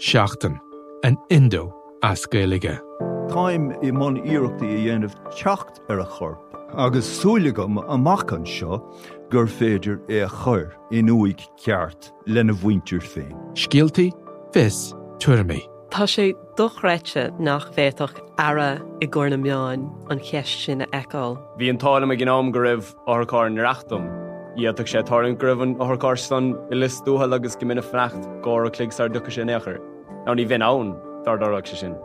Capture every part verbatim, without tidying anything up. seachtain an Indo ascaelige. Time I man iarachtaí a dhéanamh teacht ar a chur, agus súlagam amachán seo gur féidir é a chur in uig ceart lena bhaintir féin. Scialtaí fis tuirmí. Tá sé dochreite nach bhéadach ara I gCorna meáin an cheist sin a eáil. Bhí an táilm a gnáim go raibh orcáir na reachtam. Iadach sé tarn gribhan orcáir san I list dúthail agus go minic freacht gáir a cligh sar ducha sin éair. Ná ní bhín ann tardarach sé sin.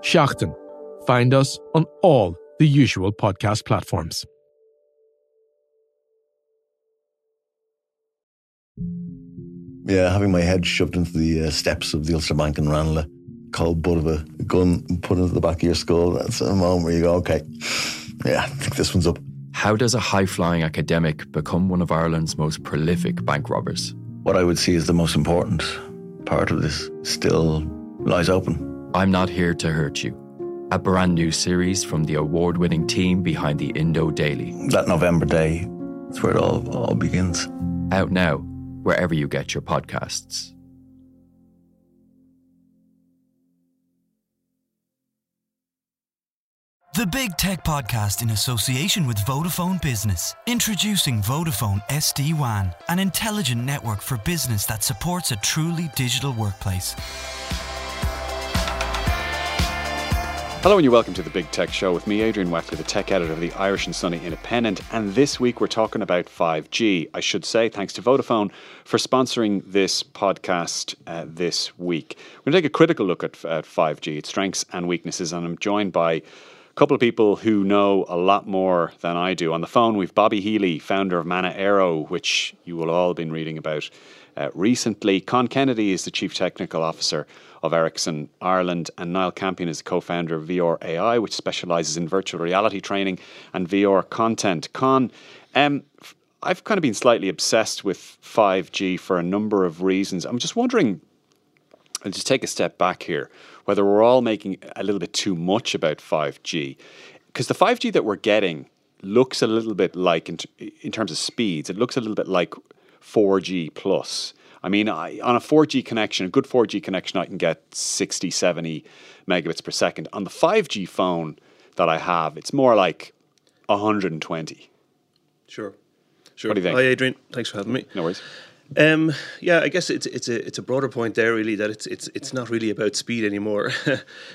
Seachtain. Find us on all the usual podcast platforms. Yeah, having my head shoved into the uh, steps of the Ulster Bank in Ranelagh, cold butt of a gun put into the back of your skull, that's a moment where you go, okay, yeah, I think this one's up. How does a high-flying academic become one of Ireland's most prolific bank robbers? What I would see as the most important part of this still lies open. I'm Not Here to Hurt You, a brand new series from the award-winning team behind the Indo Daily. That November day, that's where it all, all begins. Out now, wherever you get your podcasts. The Big Tech Podcast in association with Vodafone Business. Introducing Vodafone S D WAN, an intelligent network for business that supports a truly digital workplace. Hello and you're welcome to The Big Tech Show with me, Adrian Weckler, the tech editor of the Irish and Sunny Independent. And this week we're talking about five G. I should say thanks to Vodafone for sponsoring this podcast uh, this week. We're going to take a critical look at, at five G, its strengths and weaknesses. And I'm joined by a couple of people who know a lot more than I do. On the phone, we've Bobby Healy, founder of Manna Aero, which you will all have been reading about uh, recently. Con Kennedy is the chief technical officer of Ericsson Ireland, and Niall Campion is the co-founder of V R A I, which specialises in virtual reality training and V R content. Con, um, I've kind of been slightly obsessed with five G for a number of reasons. I'm just wondering, I'll just take a step back here, whether we're all making a little bit too much about five G, because the five G that we're getting looks a little bit like, in, t- in terms of speeds, it looks a little bit like four G plus. I mean, I, on a four G connection, a good four G connection, I can get sixty, seventy megabits per second. On the five G phone that I have, it's more like one hundred twenty. Sure. Sure. What do you think? Hi, Adrian. Thanks for having me. No worries. Um, yeah, I guess it's it's a it's a broader point there, really, that it's it's it's not really about speed anymore.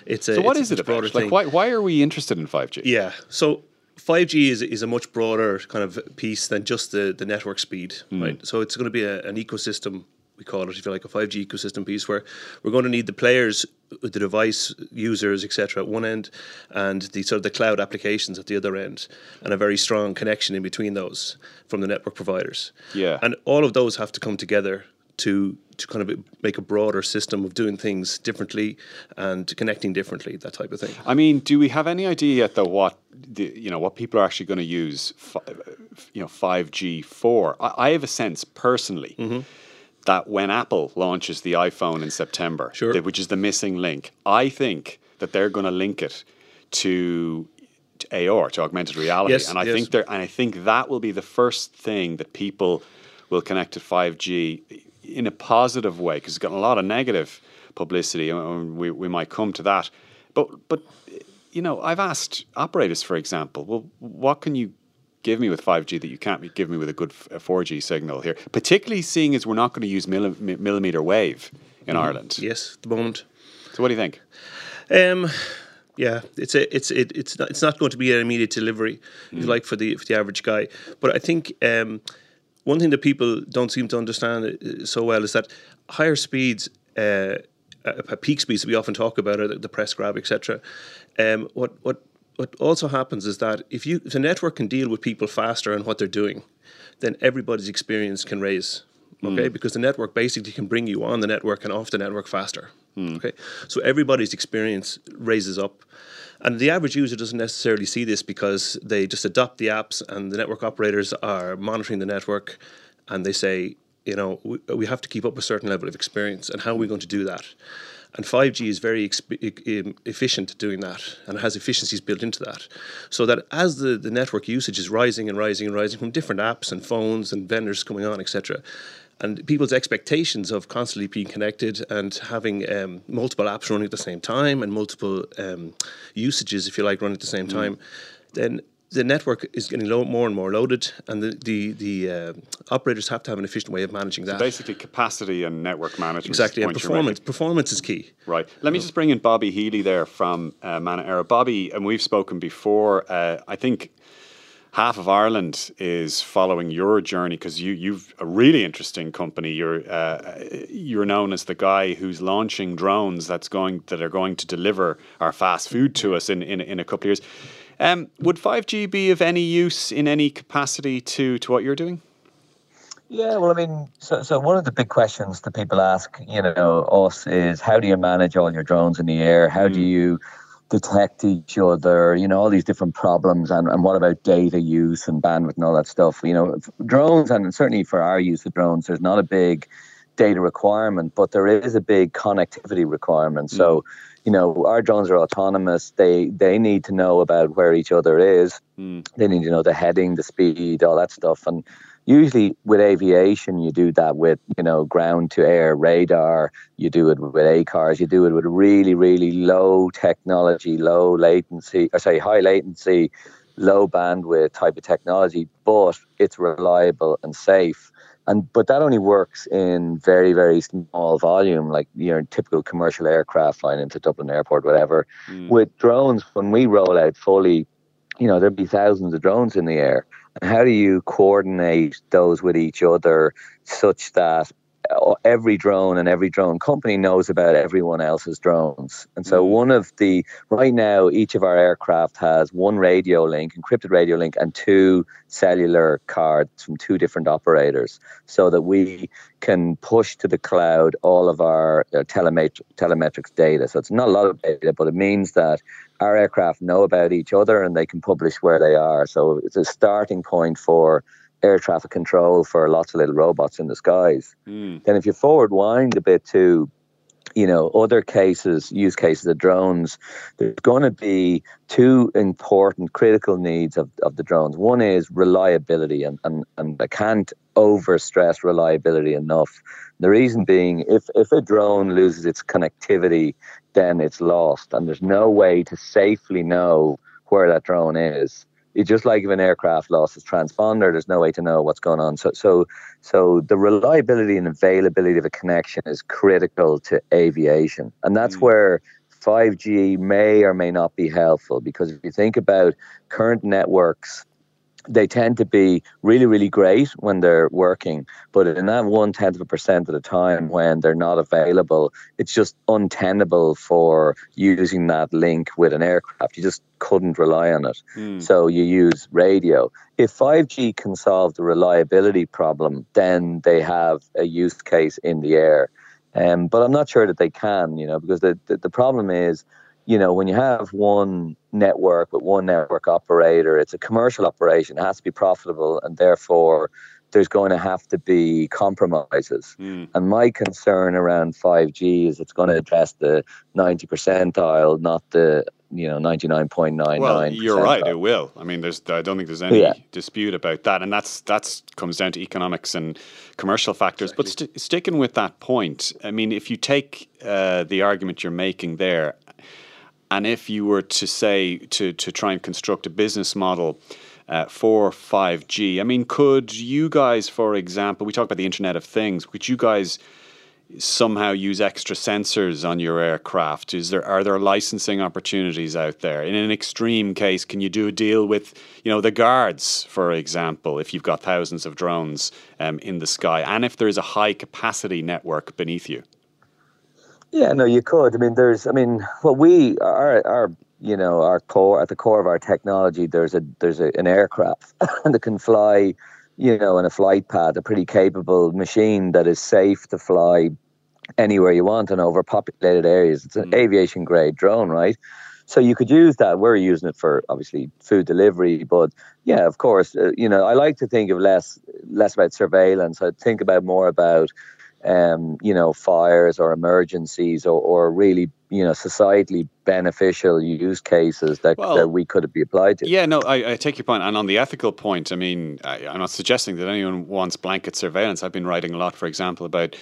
it's a, so what it's is a it about? Like, thing. why why are we interested in five G? Yeah. So five G is is a much broader kind of piece than just the, the network speed, mm. right? So it's going to be a, an ecosystem, we call it, if you like, a five G ecosystem piece, where we're going to need the players, the device users, et cetera, at one end, and the sort of the cloud applications at the other end, and a very strong connection in between those from the network providers. Yeah, and all of those have to come together to to kind of make a broader system of doing things differently and connecting differently, that type of thing. I mean, do we have any idea yet, though, what the, you know what people are actually going to use, you know, five G for? I, I have a sense personally. Mm-hmm. That when Apple launches the iPhone in September, sure. which is the missing link, I think that they're going to link it to, to A R, to augmented reality, yes, and I yes. think they're, and I think that will be the first thing that people will connect to five G in a positive way, because it's gotten a lot of negative publicity, and we we might come to that. But but you know, I've asked operators, for example, well, what can you give me with five G that you can't give me with a good four G signal here, particularly seeing as we're not going to use milli- millimeter wave in mm-hmm. Ireland. Yes, at the moment. So what do you think? Um, yeah, it's a, it's it, it's not it's not going to be an immediate delivery, mm. if you like, for the for the average guy. But I think um, one thing that people don't seem to understand so well is that higher speeds, uh, peak speeds that we often talk about, are the press grab, et cetera. Um, what what. What also happens is that if you if the network can deal with people faster and what they're doing, then everybody's experience can raise, okay? Mm. Because the network basically can bring you on the network and off the network faster, mm. okay? So everybody's experience raises up. And the average user doesn't necessarily see this because they just adopt the apps and the network operators are monitoring the network and they say, you know, we, we have to keep up a certain level of experience, and how are we going to do that? And five G is very exp- efficient at doing that, and it has efficiencies built into that. So that as the, the network usage is rising and rising and rising from different apps and phones and vendors coming on, et cetera, And people's expectations of constantly being connected and having um, multiple apps running at the same time and multiple um, usages, if you like, running at the same mm. time, then the network is getting low, more and more loaded, and the the, the uh, operators have to have an efficient way of managing that. So basically, capacity and network management. Exactly, and performance. Performance is key. Right. Let me um, just bring in Bobby Healy there from uh, Manna Aero. Bobby, and we've spoken before. Uh, I think half of Ireland is following your journey because you you've a really interesting company. You're uh, you're known as the guy who's launching drones that's going that are going to deliver our fast food to us in in, in a couple of years. Um, would five G be of any use in any capacity to, to what you're doing? Yeah, well, I mean, so, so one of the big questions that people ask, you know, us is how do you manage all your drones in the air? How mm. do you detect each other? You know, all these different problems. And, and what about data use and bandwidth and all that stuff? You know, drones, and certainly for our use of drones, there's not a big data requirement, but there is a big connectivity requirement. Mm. So, you know, our drones are autonomous. They they need to know about where each other is. Mm. They need to know the heading, the speed, all that stuff. And usually with aviation, you do that with, you know, ground to air radar. You do it with ACARS. You do it with really, really low technology, low latency, or sorry, high latency, low bandwidth type of technology, but it's reliable and safe. And but that only works in very, very small volume, like your typical commercial aircraft flying into Dublin Airport, whatever. Mm. With drones, when we roll out fully, you know, there'll be thousands of drones in the air. And how do you coordinate those with each other such that every drone and every drone company knows about everyone else's drones? And so mm. one of the, right now, each of our aircraft has one radio link, encrypted radio link, and two cellular cards from two different operators so that we can push to the cloud all of our uh, telemet- telemetrics data. So it's not a lot of data, but it means that our aircraft know about each other and they can publish where they are. So it's a starting point for air traffic control for lots of little robots in the skies. Mm. Then if you forward wind a bit to, you know, other cases, use cases of drones, there's going to be two important critical needs of, of the drones. One is reliability, and, and, and I can't over stress reliability enough. The reason being, if, if a drone loses its connectivity, then it's lost, and there's no way to safely know where that drone is. It's just like if an aircraft lost its transponder, there's no way to know what's going on. So so, so the reliability and availability of a connection is critical to aviation. And that's mm. where five G may or may not be helpful, because if you think about current networks, they tend to be really, really great when they're working. But in that one-tenth of a percent of the time when they're not available, it's just untenable for using that link with an aircraft. You just couldn't rely on it. Mm. So you use radio. If five G can solve the reliability problem, then they have a use case in the air. Um, but I'm not sure that they can, you know, because the, the, the problem is, you know, when you have one network with one network operator, it's a commercial operation. It has to be profitable, and therefore there's going to have to be compromises. Mm. And my concern around five G is it's going to address the ninety percentile, not the, you know, ninety-nine point nine nine percent. Well, you're right, it will. I mean, there's I don't think there's any yeah. dispute about that. And that's that's comes down to economics and commercial factors. Exactly. But st- sticking with that point, I mean, if you take uh, the argument you're making there, and if you were to say, to, to try and construct a business model uh, for five G, I mean, could you guys, for example, we talk about the Internet of Things, could you guys somehow use extra sensors on your aircraft? Is there Are there licensing opportunities out there? In an extreme case, can you do a deal with, you know, the guards, for example, if you've got thousands of drones um, in the sky, and if there is a high capacity network beneath you? Yeah, no, you could. I mean, there's, I mean, well, we are, our, you know, our core, at the core of our technology, there's a, there's a, an aircraft that can fly, you know, in a flight path, a pretty capable machine that is safe to fly anywhere you want and over populated areas. It's an mm. aviation grade drone, right? So you could use that. We're using it for obviously food delivery, but yeah, of course, uh, you know, I like to think of less, less about surveillance. I think about more about, um, you know, fires or emergencies or, or really, you know, societally beneficial use cases that, well, that we could be applied to. Yeah, no, I, I take your point. And on the ethical point, I mean, I, I'm not suggesting that anyone wants blanket surveillance. I've been writing a lot, for example, about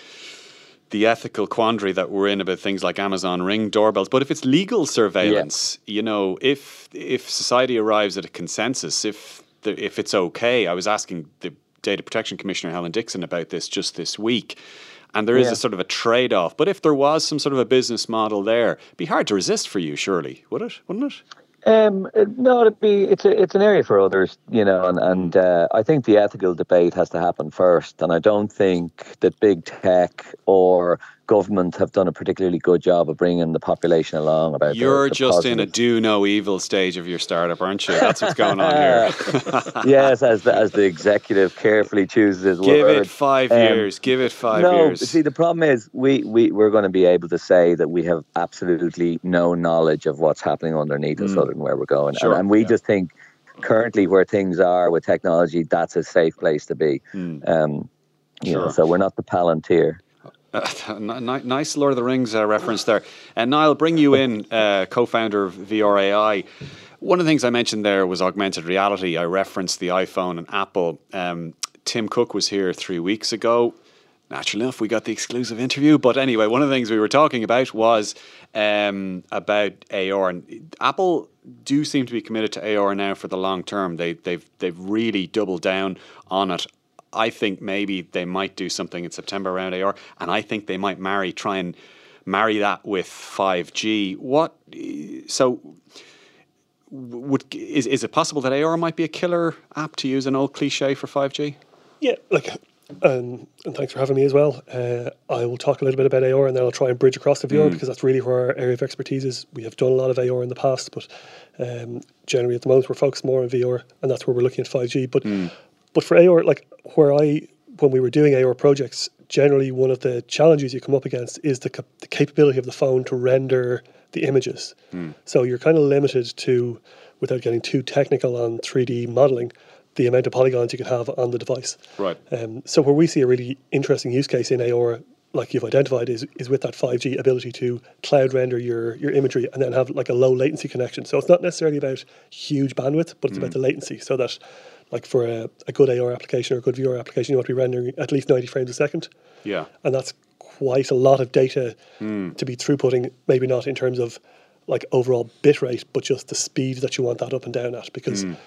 the ethical quandary that we're in about things like Amazon Ring doorbells. But if it's legal surveillance, yeah. you know, if if society arrives at a consensus, if the, if it's okay, I was asking the Data Protection Commissioner Helen Dixon about this just this week, and there is yeah. a sort of a trade-off. But if there was some sort of a business model there, it'd be hard to resist for you, surely, would it? Wouldn't it? Um, no, it'd be it's a, it's an area for others, you know, and and uh, I think the ethical debate has to happen first, and I don't think that big tech or government have done a particularly good job of bringing the population along. About you're the, the just positives. In a do no evil stage of your startup, aren't you? That's what's going on here. Yes, as the, as the executive carefully chooses his give word. Give it five um, years. Give it five no, years. No, see, the problem is we we we're going to be able to say that we have absolutely no knowledge of what's happening underneath us. Mm. And where we're going, sure, and, and we yeah. just think currently where things are with technology, that's a safe place to be. Mm. Um, you sure. know, so we're not the Palantir. Uh, n- nice Lord of the Rings uh, reference there. And Niall, bring you in, uh, co-founder of V R A I. One of the things I mentioned there was augmented reality. I referenced the iPhone and Apple. Um, Tim Cook was here three weeks ago. Naturally enough, we got the exclusive interview. But anyway, one of the things we were talking about was um, about A R. And Apple do seem to be committed to A R now for the long term. They, they've they've really doubled down on it. I think maybe they might do something in September around A R. And I think they might marry, try and marry that with five G. What? So would is, is it possible that A R might be a killer app, to use an old cliche, for five G? Yeah, like... Um, and thanks for having me as well. Uh, I will talk a little bit about A R, and then I'll try and bridge across to V R, mm. because that's really where our area of expertise is. We have done a lot of A R in the past, but um, generally at the moment we're focused more on V R, and that's where we're looking at five G. But mm. but for A R, like where I when we were doing A R projects, generally one of the challenges you come up against is the, cap- the capability of the phone to render the images. Mm. So you're kind of limited to, without getting too technical on three D modeling, the amount of polygons you can have on the device. Right. Um, so where we see a really interesting use case in A R, like you've identified, is is with that five G ability to cloud render your, your imagery and then have like a low latency connection. So it's not necessarily about huge bandwidth, but it's mm. about the latency, so that like for a, a good A R application or a good V R application, you want to be rendering at least ninety frames a second. Yeah. And that's quite a lot of data mm. to be throughputting, maybe not in terms of like overall bit rate, but just the speed that you want that up and down at, because... Mm.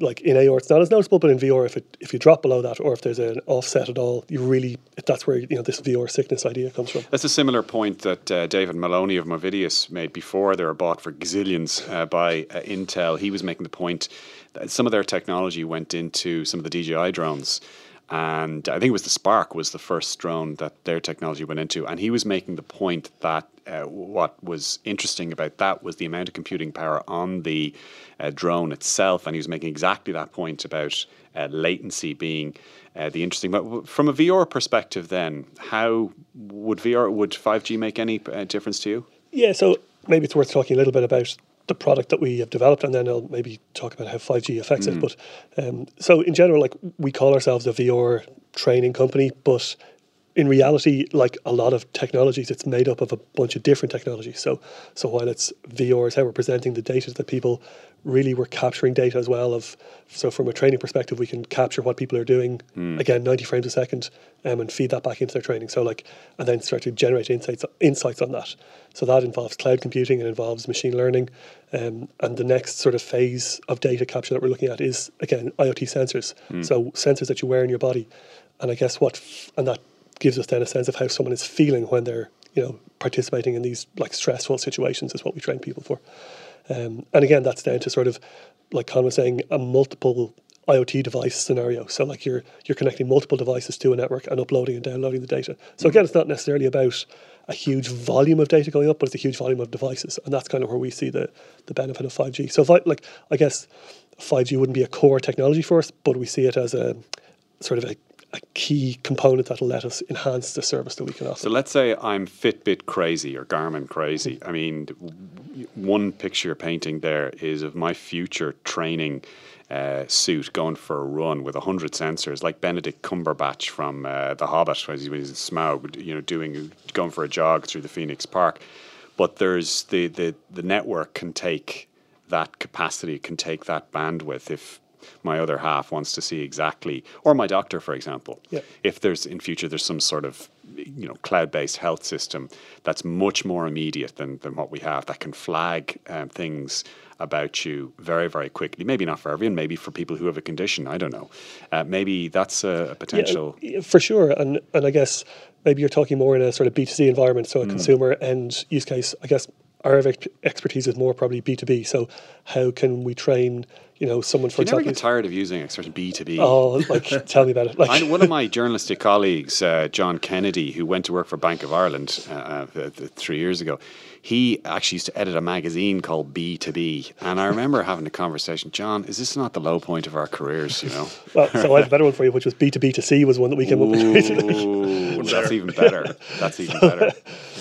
Like in A R, it's not as noticeable, but in V R, if it if you drop below that, or if there's an offset at all, you really that's where you know this V R sickness idea comes from. That's a similar point that uh, David Maloney of Movidius made before they were bought for gazillions uh, by uh, Intel. He was making the point that some of their technology went into some of the D J I drones, and I think it was the Spark was the first drone that their technology went into. And he was making the point that uh, what was interesting about that was the amount of computing power on the uh, drone itself. And he was making exactly that point about uh, latency being uh, the interesting. But from a V R perspective then, how would V R, would five G make any uh, difference to you? Yeah, so maybe it's worth talking a little bit about the product that we have developed, and then I'll maybe talk about how five G affects mm. it. But um, so in general, like we call ourselves a V R training company, but in reality, like a lot of technologies, it's made up of a bunch of different technologies. So so while it's V R is how we're presenting the data to the people, really we're capturing data as well. Of so from a training perspective, we can capture what people are doing, mm. again, ninety frames a second, um, and feed that back into their training. So like, and then start to generate insights insights on that. So that involves cloud computing, it involves machine learning. Um, and the next sort of phase of data capture that we're looking at is, again, IoT sensors. Mm. So sensors that you wear in your body. And I guess what, f- and that gives us then a sense of how someone is feeling when they're, you know, participating in these like stressful situations is what we train people for. Um, and again, that's down to sort of, like Con was saying, a multiple IoT device scenario. So like you're you're connecting multiple devices to a network and uploading and downloading the data. So again, it's not necessarily about a huge volume of data going up, but it's a huge volume of devices. And that's kind of where we see the, the benefit of five G. So if I, like I guess five G wouldn't be a core technology for us, but we see it as a sort of a a key component that'll let us enhance the service that we can offer. So let's say I'm Fitbit crazy or Garmin crazy. I mean, one picture you're painting there is of my future training uh, suit going for a run with one hundred sensors, like Benedict Cumberbatch from uh, The Hobbit, when he was in Smaug, you know, doing going for a jog through the Phoenix Park. But there's the, the, the network can take that capacity, can take that bandwidth if my other half wants to see exactly, or my doctor, for example. Yep. If there's in future there's some sort of, you know, cloud-based health system that's much more immediate than, than what we have, that can flag um, things about you very, very quickly. Maybe not for everyone, maybe for people who have a condition, I don't know. Uh, maybe that's a, a potential. Yeah, for sure. And, and I guess maybe you're talking more in a sort of B two C environment, so a mm. consumer end use case. I guess our expertise is more probably B two B. So how can we train, you know, someone for example. You never get tired of using a certain B two B. Oh, like, tell me about it. Like. I, one of my journalistic colleagues, uh, John Kennedy, who went to work for Bank of Ireland uh, three years ago, he actually used to edit a magazine called B two B. And I remember having a conversation, John, is this not the low point of our careers, you know? Well, so I have a better one for you, which was B two B to C was one that we came Ooh, up with recently. That's even better. That's even better.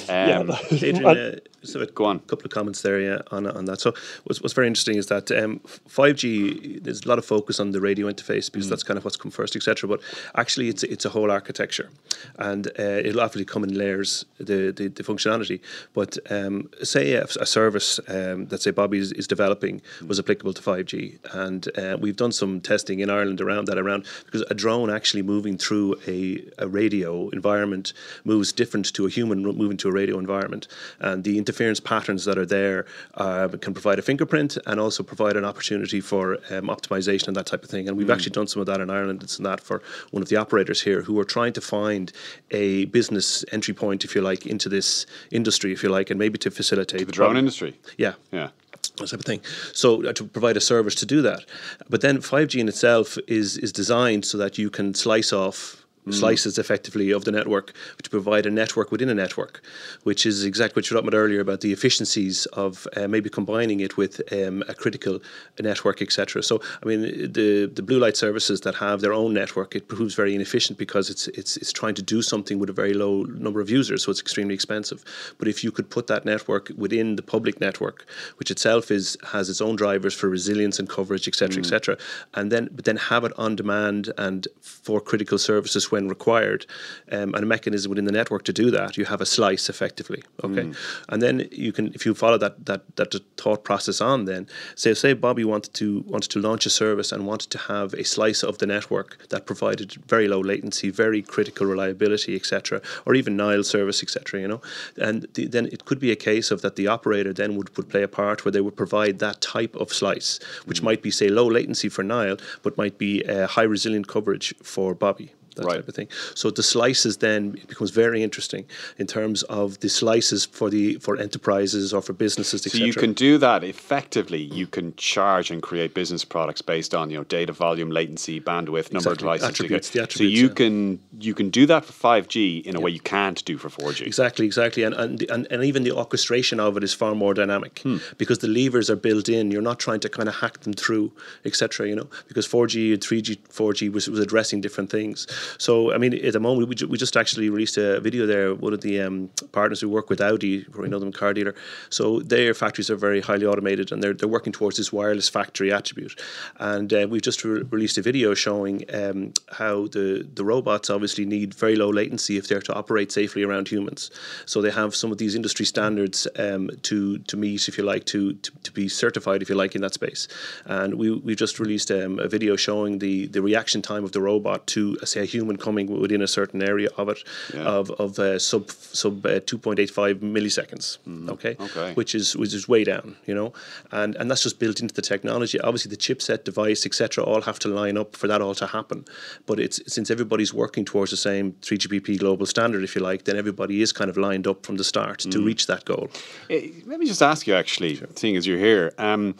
Um, yeah. Adrian, uh, so a go on. Couple of comments there yeah, on on that. So what's, what's very interesting is that um, five G, there's a lot of focus on the radio interface because mm. that's kind of what's come first, et cetera. But actually, it's it's a whole architecture, and uh, it'll obviously come in layers, the the, the functionality. But um, say a, a service um, that say Bobby is, is developing mm. was applicable to five G, and uh, we've done some testing in Ireland around that around because a drone actually moving through a, a radio environment moves different to a human moving to a radio environment, and the interference patterns that are there uh, can provide a fingerprint and also provide an opportunity for um, optimization and that type of thing. And we've mm. actually done some of that in Ireland. It's in that for one of the operators here who are trying to find a business entry point, if you like, into this industry, if you like, and maybe to facilitate to the drone industry. Yeah, yeah. That type of thing. So uh, to provide a service to do that, but then five G in itself is is designed so that you can slice off. Mm. Slices effectively of the network to provide a network within a network, which is exactly what you talked about earlier about the efficiencies of uh, maybe combining it with um, a critical network, et cetera. So, I mean, the the blue light services that have their own network, it proves very inefficient because it's it's it's trying to do something with a very low number of users, so it's extremely expensive. But if you could put that network within the public network, which itself is has its own drivers for resilience and coverage, et cetera, mm. et cetera, and then but then have it on demand and for critical services. When required, um, and a mechanism within the network to do that, you have a slice effectively. Okay, mm. and then you can, if you follow that that that thought process on, then say say Bobby wanted to wanted to launch a service and wanted to have a slice of the network that provided very low latency, very critical reliability, et cetera, or even Nile service, et cetera. You know, and the, then it could be a case of that the operator then would, would play a part where they would provide that type of slice, which mm. might be say low latency for Nile, but might be uh, high resilient coverage for Bobby. That right. type of thing. So the slices then it becomes very interesting in terms of the slices for the for enterprises or for businesses. So you can do that effectively. You can charge and create business products based on you know data volume, latency, bandwidth, number exactly. of licenses. Attributes, the attributes, so you yeah. can you can do that for five G in a yeah. way you can't do for four G. Exactly, exactly, and and, and and even the orchestration of it is far more dynamic hmm. because the levers are built in. You're not trying to kind of hack them through, et cetera. You know, because four G and three G, four G was was addressing different things. So, I mean, at the moment, we, ju- we just actually released a video there. One of the um, partners who work with Audi, we know them, car dealer. So their factories are very highly automated, and they're they're working towards this wireless factory attribute. And uh, we've just re- released a video showing um, how the, the robots obviously need very low latency if they're to operate safely around humans. So they have some of these industry standards um, to to meet, if you like, to, to to be certified, if you like, in that space. And we we've just released um, a video showing the the reaction time of the robot to say. A human coming within a certain area of it, yeah. of of uh, sub sub uh, two point eight five milliseconds, mm. okay? okay, which is which is way down, you know, and and that's just built into the technology. Obviously, the chipset, device, et cetera, all have to line up for that all to happen. But it's since everybody's working towards the same three G P P global standard, if you like, then everybody is kind of lined up from the start mm. to reach that goal. It, let me just ask you, actually, sure. seeing as you're here, um,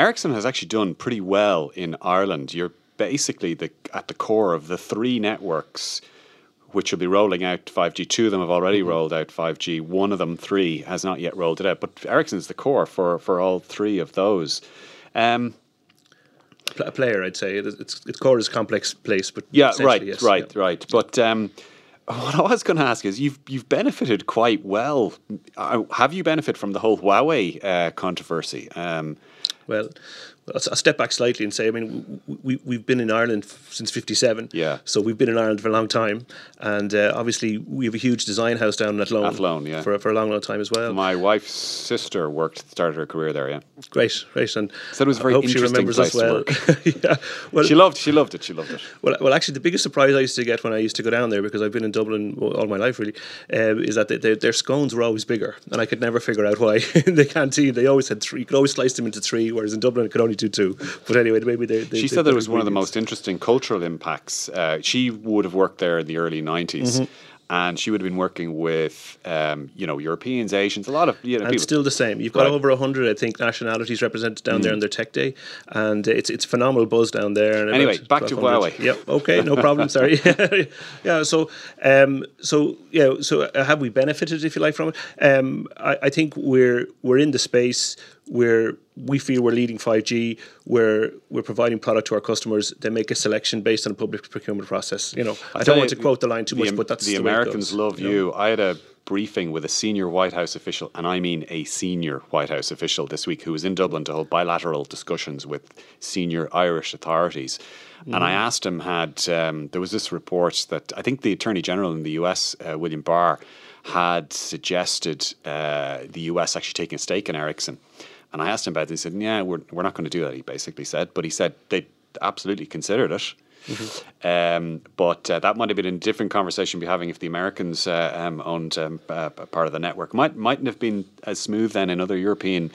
Ericsson has actually done pretty well in Ireland. You're basically the at the core of the three networks which will be rolling out five G. Two of them have already mm-hmm. rolled out five G. One of them, three, has not yet rolled it out. But Ericsson's the core for, for all three of those. Um, a player, I'd say. It's, it's core is a complex place. But yeah, right, yes, right, yeah. right. But um, what I was going to ask is you've, you've benefited quite well. Uh, have you benefited from the whole Huawei uh, controversy? Um, well... I'll step back slightly and say, I mean, we, we've been in Ireland since fifty-seven. Yeah. So we've been in Ireland for a long time. And uh, obviously, we have a huge design house down in Athlone. Athlone, yeah. For, for a long, long time as well. My wife's sister worked, started her career there, yeah. Great, great. And so it was a very interesting place to work. Yeah. Well, she loved, she loved it, she loved it. Well, well, actually, the biggest surprise I used to get when I used to go down there, because I've been in Dublin all my life, really, uh, is that they, they, their scones were always bigger. And I could never figure out why. In the canteen, they always had three. You could always slice them into three, whereas in Dublin, it could only do two. But anyway, maybe they, they, she said that it was one of the most interesting cultural impacts. Uh, she would have worked there in the early nineties, mm-hmm. and she would have been working with um, you know, Europeans, Asians, a lot of you know. And people. Still the same. You've got right. over a hundred, I think, nationalities represented down mm. there on their tech day, and it's it's phenomenal buzz down there. And anyway, back to Huawei. Yep. Okay. No problem. Sorry. yeah. So um, so yeah. So have we benefited, if you like, from it? Um, I, I think we're we're in the space where we feel we're leading five G, where we're providing product to our customers. They make a selection based on a public procurement process. You know, I, I don't want to quote the line too much, but that's the, the Americans way it goes, love you. you. Know? I had a briefing with a senior White House official, and I mean a senior White House official this week, who was in Dublin to hold bilateral discussions with senior Irish authorities. Mm. And I asked him, had um, there was this report that I think the Attorney General in the U S, uh, William Barr, had suggested uh, the U S actually taking a stake in Ericsson. And I asked him about this. He said, yeah, we're, we're not going to do that, he basically said. But he said they absolutely considered it. Mm-hmm. Um, but uh, that might have been a different conversation we'd be having if the Americans uh, um, owned um, uh, part of the network. Might, mightn't have been as smooth then in other European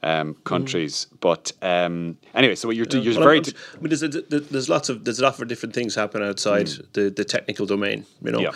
Um, countries, mm. but um, anyway. So what you're doing, yeah. you're well, very. T- I mean, there's, a, there's lots of there's a lot of different things happen outside mm. the, the technical domain. You know, yeah.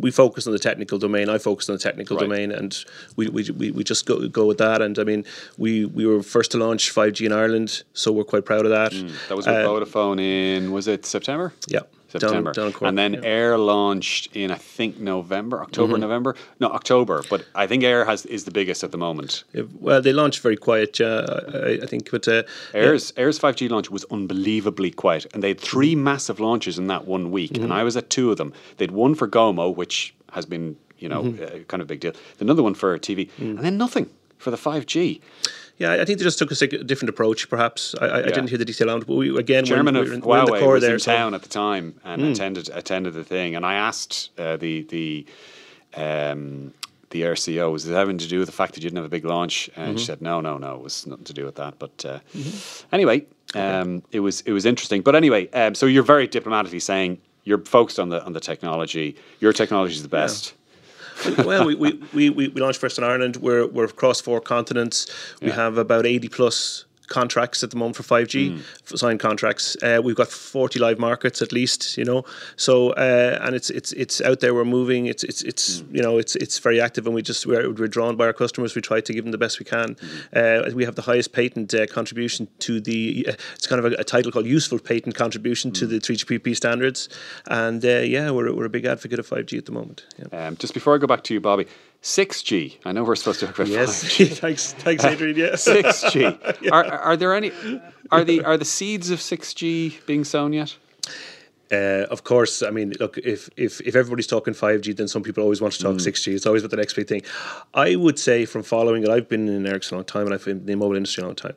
we focus on the technical domain. I focus on the technical right. domain, and we we, we, we just go, go with that. And I mean, we, we were first to launch five G in Ireland, so we're quite proud of that. Mm. That was with uh, Vodafone in was it September? Yeah. September. Down, down and then yeah. Air launched in, I think, November, October, mm-hmm. November. No, October. But I think Air has is the biggest at the moment. Yeah, well, they launched very quiet, uh, I, I think. But uh, Air's yeah. Air's five G launch was unbelievably quiet. And they had three massive launches in that one week. Mm-hmm. And I was at two of them. They'd one for Gomo, which has been, you know, mm-hmm. uh, kind of a big deal. Another one for T V. Mm-hmm. And then nothing for the five G. Yeah, I think they just took a different approach, perhaps. I, I yeah. didn't hear the detail on it, but we, again, Chairman we were in, of Huawei we were in the was there, in so. town at the time and mm. attended attended the thing, and I asked uh, the the um, the R C O, was it having to do with the fact that you didn't have a big launch? And mm-hmm. she said, no, no, no, it was nothing to do with that. But uh, mm-hmm. anyway, um, okay. it was it was interesting. But anyway, um, so you're very diplomatically saying you're focused on the on the technology. Your technology is the best. Yeah. well, we, we, we, we launched first in Ireland. We're we're across four continents. We yeah. have about eighty plus contracts at the moment for five G, mm. signed contracts. Uh, we've got forty live markets at least, you know. So uh, and it's it's it's out there. We're moving. It's it's it's mm. you know it's it's very active, and we just we're, we're drawn by our customers. We try to give them the best we can. Mm. Uh, we have the highest patent uh, contribution to the. Uh, it's kind of a, a title called useful patent contribution mm. to the three G P P standards, and uh, yeah, we're we're a big advocate of five G at the moment. Yeah. Um, just before I go back to you, Bobby. six G. I know we're supposed to talk about yes. five G. thanks, thanks, Adrian. Yeah. six G. yeah. Are are there any? Are the are the seeds of six G being sown yet? Uh, of course, I mean, look, if, if if everybody's talking five G, then some people always want to talk mm. six G. It's always about the next big thing. I would say from following it, I've been in Ericsson a long time, and I've been in the mobile industry a long time.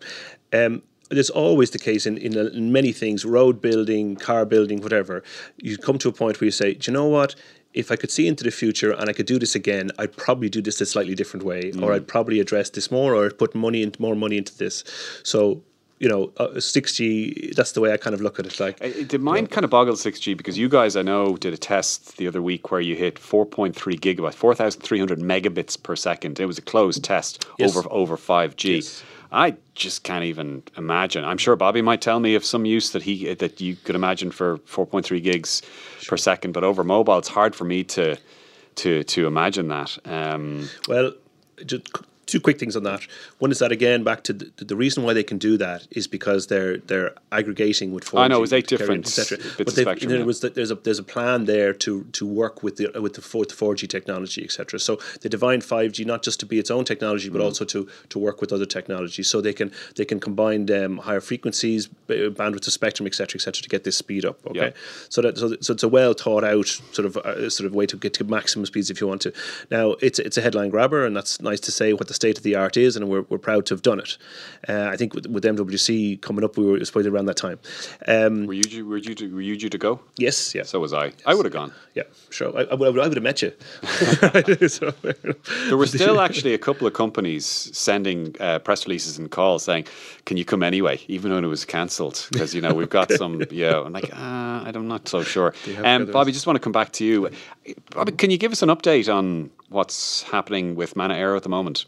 Um, It's always the case in, in, in many things, road building, car building, whatever. You come to a point where you say, do you know what? If I could see into the future and I could do this again, I'd probably do this a slightly different way, mm. or I'd probably address this more, or put money and more money into this. So, you know, uh, six G, that's the way I kind of look at it. Like, I, did mine you know, kind of boggles six G, because you guys, I know, did a test the other week where you hit four point three gigabytes, four thousand three hundred megabits per second. It was a closed test yes. over over five G. Yes. I just can't even imagine. I'm sure Bobby might tell me of some use that he that you could imagine for four point three gigs sure. per second, but over mobile, it's hard for me to to to imagine that. Um, well, just two quick things on that. One is that, again, back to the, the reason why they can do that is because they're they're aggregating with four G. I know it was eight different carrier, bits but of spectrum. There yeah. was the, there's a there's a plan there to to work with the with the four G technology, et cetera. So they defined five G not just to be its own technology, but mm. also to to work with other technologies. So they can they can combine um, higher frequencies, bandwidth of spectrum, et cetera, et cetera, to get this speed up. Okay, yeah. so that so, so it's a well thought out sort of uh, sort of way to get to maximum speeds if you want to. Now it's it's a headline grabber, and that's nice to say what the state of the art is, and we're, we're proud to have done it. Uh, I think with, with M W C coming up, we were, it was probably around that time. Um, were, you due, were, you due, were you due to go? Yes, yeah. So was I. Yes. I would have gone. Yeah, sure. I, I, would, I would have met you. So, there were still actually a couple of companies sending uh, press releases and calls saying, can you come anyway, even when it was cancelled? Because, you know, we've got some, you know, I'm like, ah, I'm not so sure. Um, Bobby, just want to come back to you. Bobby, can you give us an update on what's happening with Manna Aero at the moment?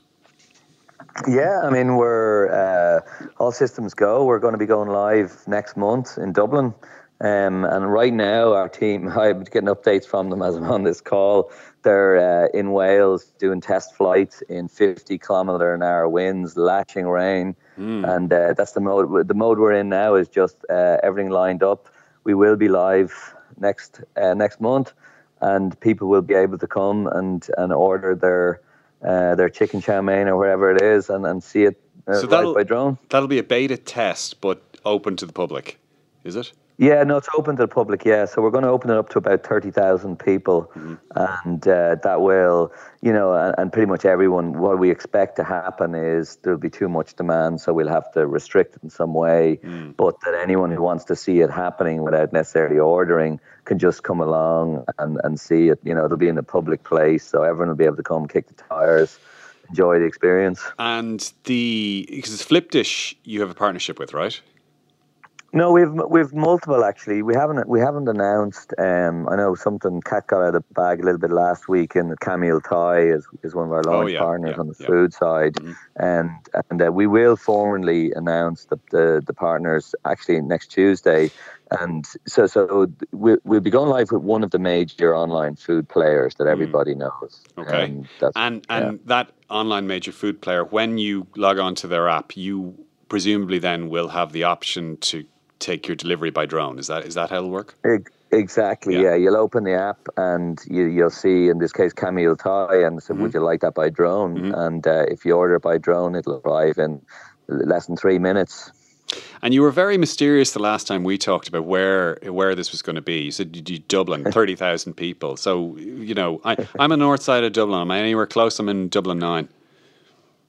Yeah, I mean, we're uh, all systems go. We're going to be going live next month in Dublin. Um, and right now, our team, I'm getting updates from them as I'm on this call. They're uh, in Wales doing test flights in fifty kilometre an hour winds, lashing rain. Mm. And uh, that's the mode. The mode we're in now is just uh, everything lined up. We will be live next uh, next month, and people will be able to come and, and order their uh, their chicken chow mein or wherever it is, and, and see it uh, so live by drone. That'll be a beta test, but open to the public, is it? Yeah, no, it's open to the public, yeah. So we're going to open it up to about thirty thousand people, mm-hmm. and uh, that will, you know, and, and pretty much everyone, what we expect to happen is there'll be too much demand, so we'll have to restrict it in some way, mm. but that anyone who wants to see it happening without necessarily ordering can just come along and, and see it. You know, it'll be in a public place, so everyone will be able to come kick the tires, enjoy the experience. And the, because it's Flipdish you have a partnership with, right? No, we've we've multiple actually. We haven't we haven't announced. Um, I know something cat got out of the bag a little bit last week, and Camile Thai is is one of our launch oh, yeah, partners yeah, on the yeah. food side, mm-hmm. and and uh, we will formally announce the, the the partners actually next Tuesday, and so so we we'll be going live with one of the major online food players that everybody mm-hmm. knows. Okay, um, that's, and and yeah. that online major food player, when you log on to their app, you presumably then will have the option to take your delivery by drone. Is that is that how it'll work? Exactly, yeah. yeah. You'll open the app and you, you'll see, in this case, Camile Thai, and so mm-hmm. would you like that by drone? Mm-hmm. And uh, if you order by drone, it'll arrive in less than three minutes. And you were very mysterious the last time we talked about where where this was going to be. You said you Dublin, thirty thousand people. So, you know, I, I'm on the north side of Dublin. Am I anywhere close? I'm in Dublin nine.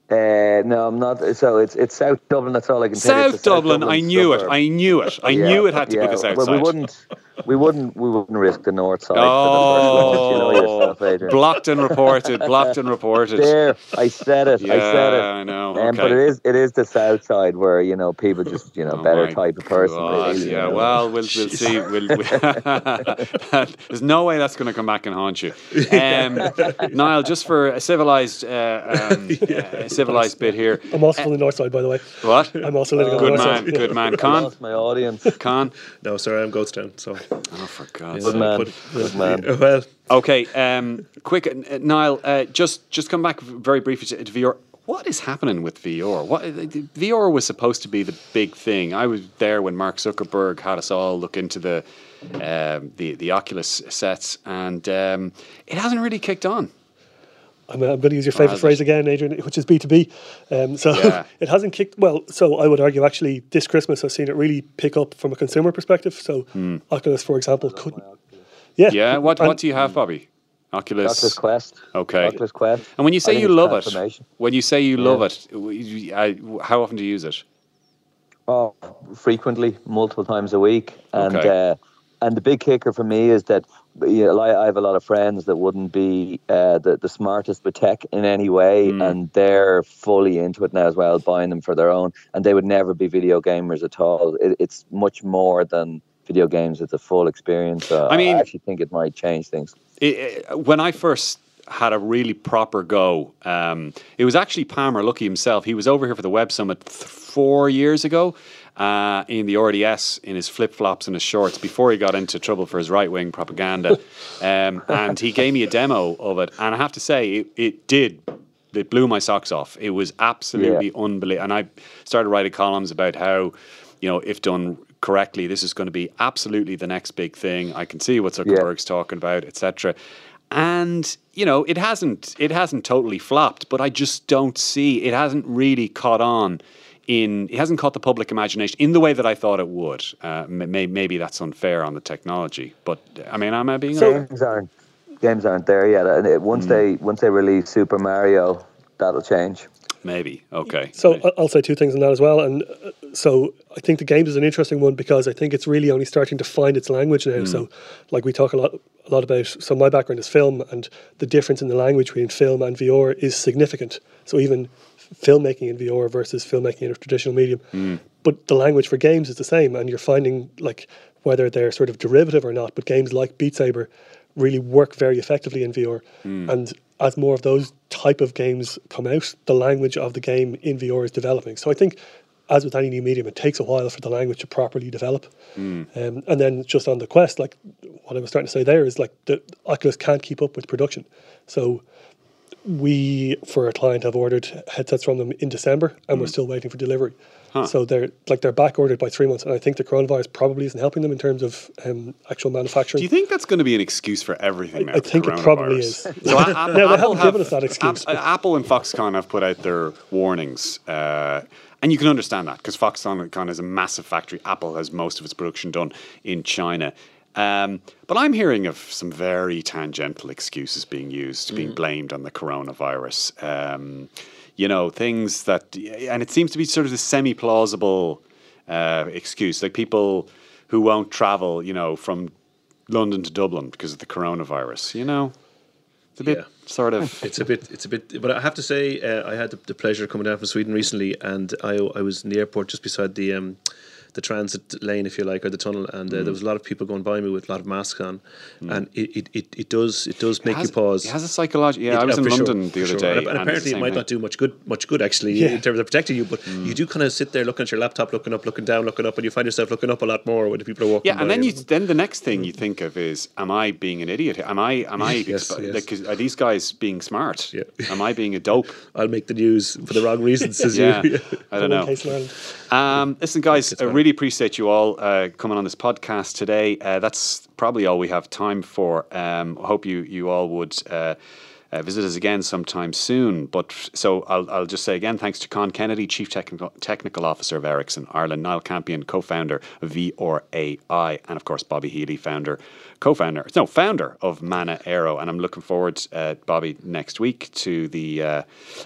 Uh, no, I'm not. So it's it's South Dublin. That's all I can tell you. South Dublin. I knew it. I knew it. I knew it had to be the south side. We wouldn't. We wouldn't. We wouldn't risk the north side. Oh, blocked and reported. Blocked and reported. There, I said it. Yeah, I said it. I know. Okay. Um, but it is it is the south side where you know people just you know oh better type of person. God, really, yeah. You know. Well, we'll we'll see. We'll, we'll There's no way that's going to come back and haunt you, um, Niall. Just for a civilized. Uh, um, yeah. Civilized bit here. I'm also from the north side, by the way. What? I'm also living on the north side. Good man, good man. Con? I lost my audience. Con? No, sorry, I'm Goatstown, so. Oh, for God's sake. Good man. Good man. Well. Okay, um, quick, uh, Niall, uh, just, just come back very briefly to V R. What is happening with V R? What, V R was supposed to be the big thing. I was there when Mark Zuckerberg had us all look into the, um, the, the Oculus sets, and um, it hasn't really kicked on. I'm going to use your favourite phrase again, Adrian, which is B two B. Um, so yeah. It hasn't kicked... Well, so I would argue, actually, this Christmas I've seen it really pick up from a consumer perspective. So mm. Oculus, for example, couldn't... Yeah. Yeah. What, what do you have, Bobby? Oculus? Oculus Quest. Okay. Oculus Quest. And when you say you love it, when you say you yeah. love it, I, how often do you use it? Oh, frequently, multiple times a week. And, okay. uh, and the big kicker for me is that... You know, I have a lot of friends that wouldn't be uh, the, the smartest with tech in any way, mm. and they're fully into it now as well, buying them for their own, and they would never be video gamers at all. It, it's much more than video games. It's a full experience. Uh, I mean, I actually think it might change things. It, it, when I first had a really proper go, um, it was actually Palmer Luckey himself. He was over here for the Web Summit th- four years ago. Uh, in the R D S, in his flip-flops and his shorts, before he got into trouble for his right-wing propaganda. Um, and he gave me a demo of it. And I have to say, it, it did. It blew my socks off. It was absolutely yeah. unbelievable. And I started writing columns about how, you know, if done correctly, this is going to be absolutely the next big thing. I can see what Zuckerberg's yeah. talking about, et cetera. And, you know, it hasn't, it hasn't totally flopped, but I just don't see, it hasn't really caught on. In, it hasn't caught the public imagination in the way that I thought it would. Uh, may, maybe that's unfair on the technology, but I mean, am I being so, games aren't games aren't there yet? And once mm. they once they release Super Mario that'll change. Maybe. Okay. So Maybe. I'll say two things on that as well. And so I think the games is an interesting one because I think it's really only starting to find its language now. Mm. So like we talk a lot a lot about, so my background is film, and the difference in the language between film and V R is significant. So even filmmaking in V R versus filmmaking in a traditional medium. Mm. But the language for games is the same, and you're finding like whether they're sort of derivative or not, but games like Beat Saber really work very effectively in V R. Mm. And as more of those type of games come out, the language of the game in V R is developing. So I think, as with any new medium, it takes a while for the language to properly develop. Mm. Um, and then just on the Quest, like what I was starting to say there is like the Oculus can't keep up with production. So we, for a client, have ordered headsets from them in December, and mm. we're still waiting for delivery. Huh. So they're like they're back ordered by three months, and I think the coronavirus probably isn't helping them in terms of um, actual manufacturing. Do you think that's going to be an excuse for everything? I, I think it probably is. So no, Apple they haven't have, given us that excuse. App, Apple and Foxconn have put out their warnings, uh, and you can understand that because Foxconn is a massive factory. Apple has most of its production done in China. Um, but I'm hearing of some very tangential excuses being used, mm. being blamed on the coronavirus. Um, you know, things that, and it seems to be sort of a semi-plausible uh, excuse, like people who won't travel, you know, from London to Dublin because of the coronavirus. You know, it's a bit yeah. sort of. It's a bit. It's a bit. But I have to say, uh, I had the, the pleasure coming down from Sweden recently, and I I was in the airport just beside the. Um, the transit lane, if you like, or the tunnel, and uh, mm. there was a lot of people going by me with a lot of masks on, mm. and it, it, it, it does it does it make has, you pause. It has a psychological. Yeah, it, I was uh, in London sure, the other sure. day, and, and, and apparently it might thing. not do much good, much good actually yeah. in terms of protecting you. But mm. you do kind of sit there looking at your laptop, looking up, looking down, looking up, and you find yourself looking up a lot more when the people are walking. Yeah, by and then you then the next thing mm. you think of is, am I being an idiot? Am I am I? yes, expo- yes. Like, 'cause are these guys being smart? Yeah. Am I being a dope? I'll make the news for the wrong reasons. Says yeah, you. I don't know. Um, listen, guys, a really. Appreciate you all uh, coming on this podcast today. Uh, that's probably all we have time for. Um, I hope you you all would uh, uh, visit us again sometime soon. But so I'll I'll just say again, thanks to Con Kennedy, Chief Technical Technical Officer of Ericsson Ireland, Niall Campion, co-founder of V R A I, and of course Bobby Healy, founder, co-founder, no, founder of Manna Aero. And I'm looking forward, uh, Bobby, next week to the uh,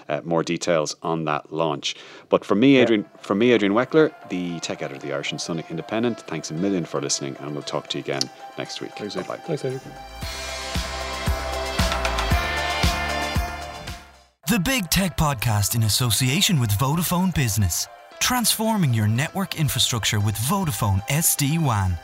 uh, more details on that launch. But from me, Adrian, yeah. from me, Adrian Weckler, the tech editor of the Irish and Sonic Independent. Thanks a million for listening, and we'll talk to you again next week. Thanks, Adrian. Thanks, Adrian. The Big Tech Podcast in association with Vodafone Business, transforming your network infrastructure with Vodafone S D WAN.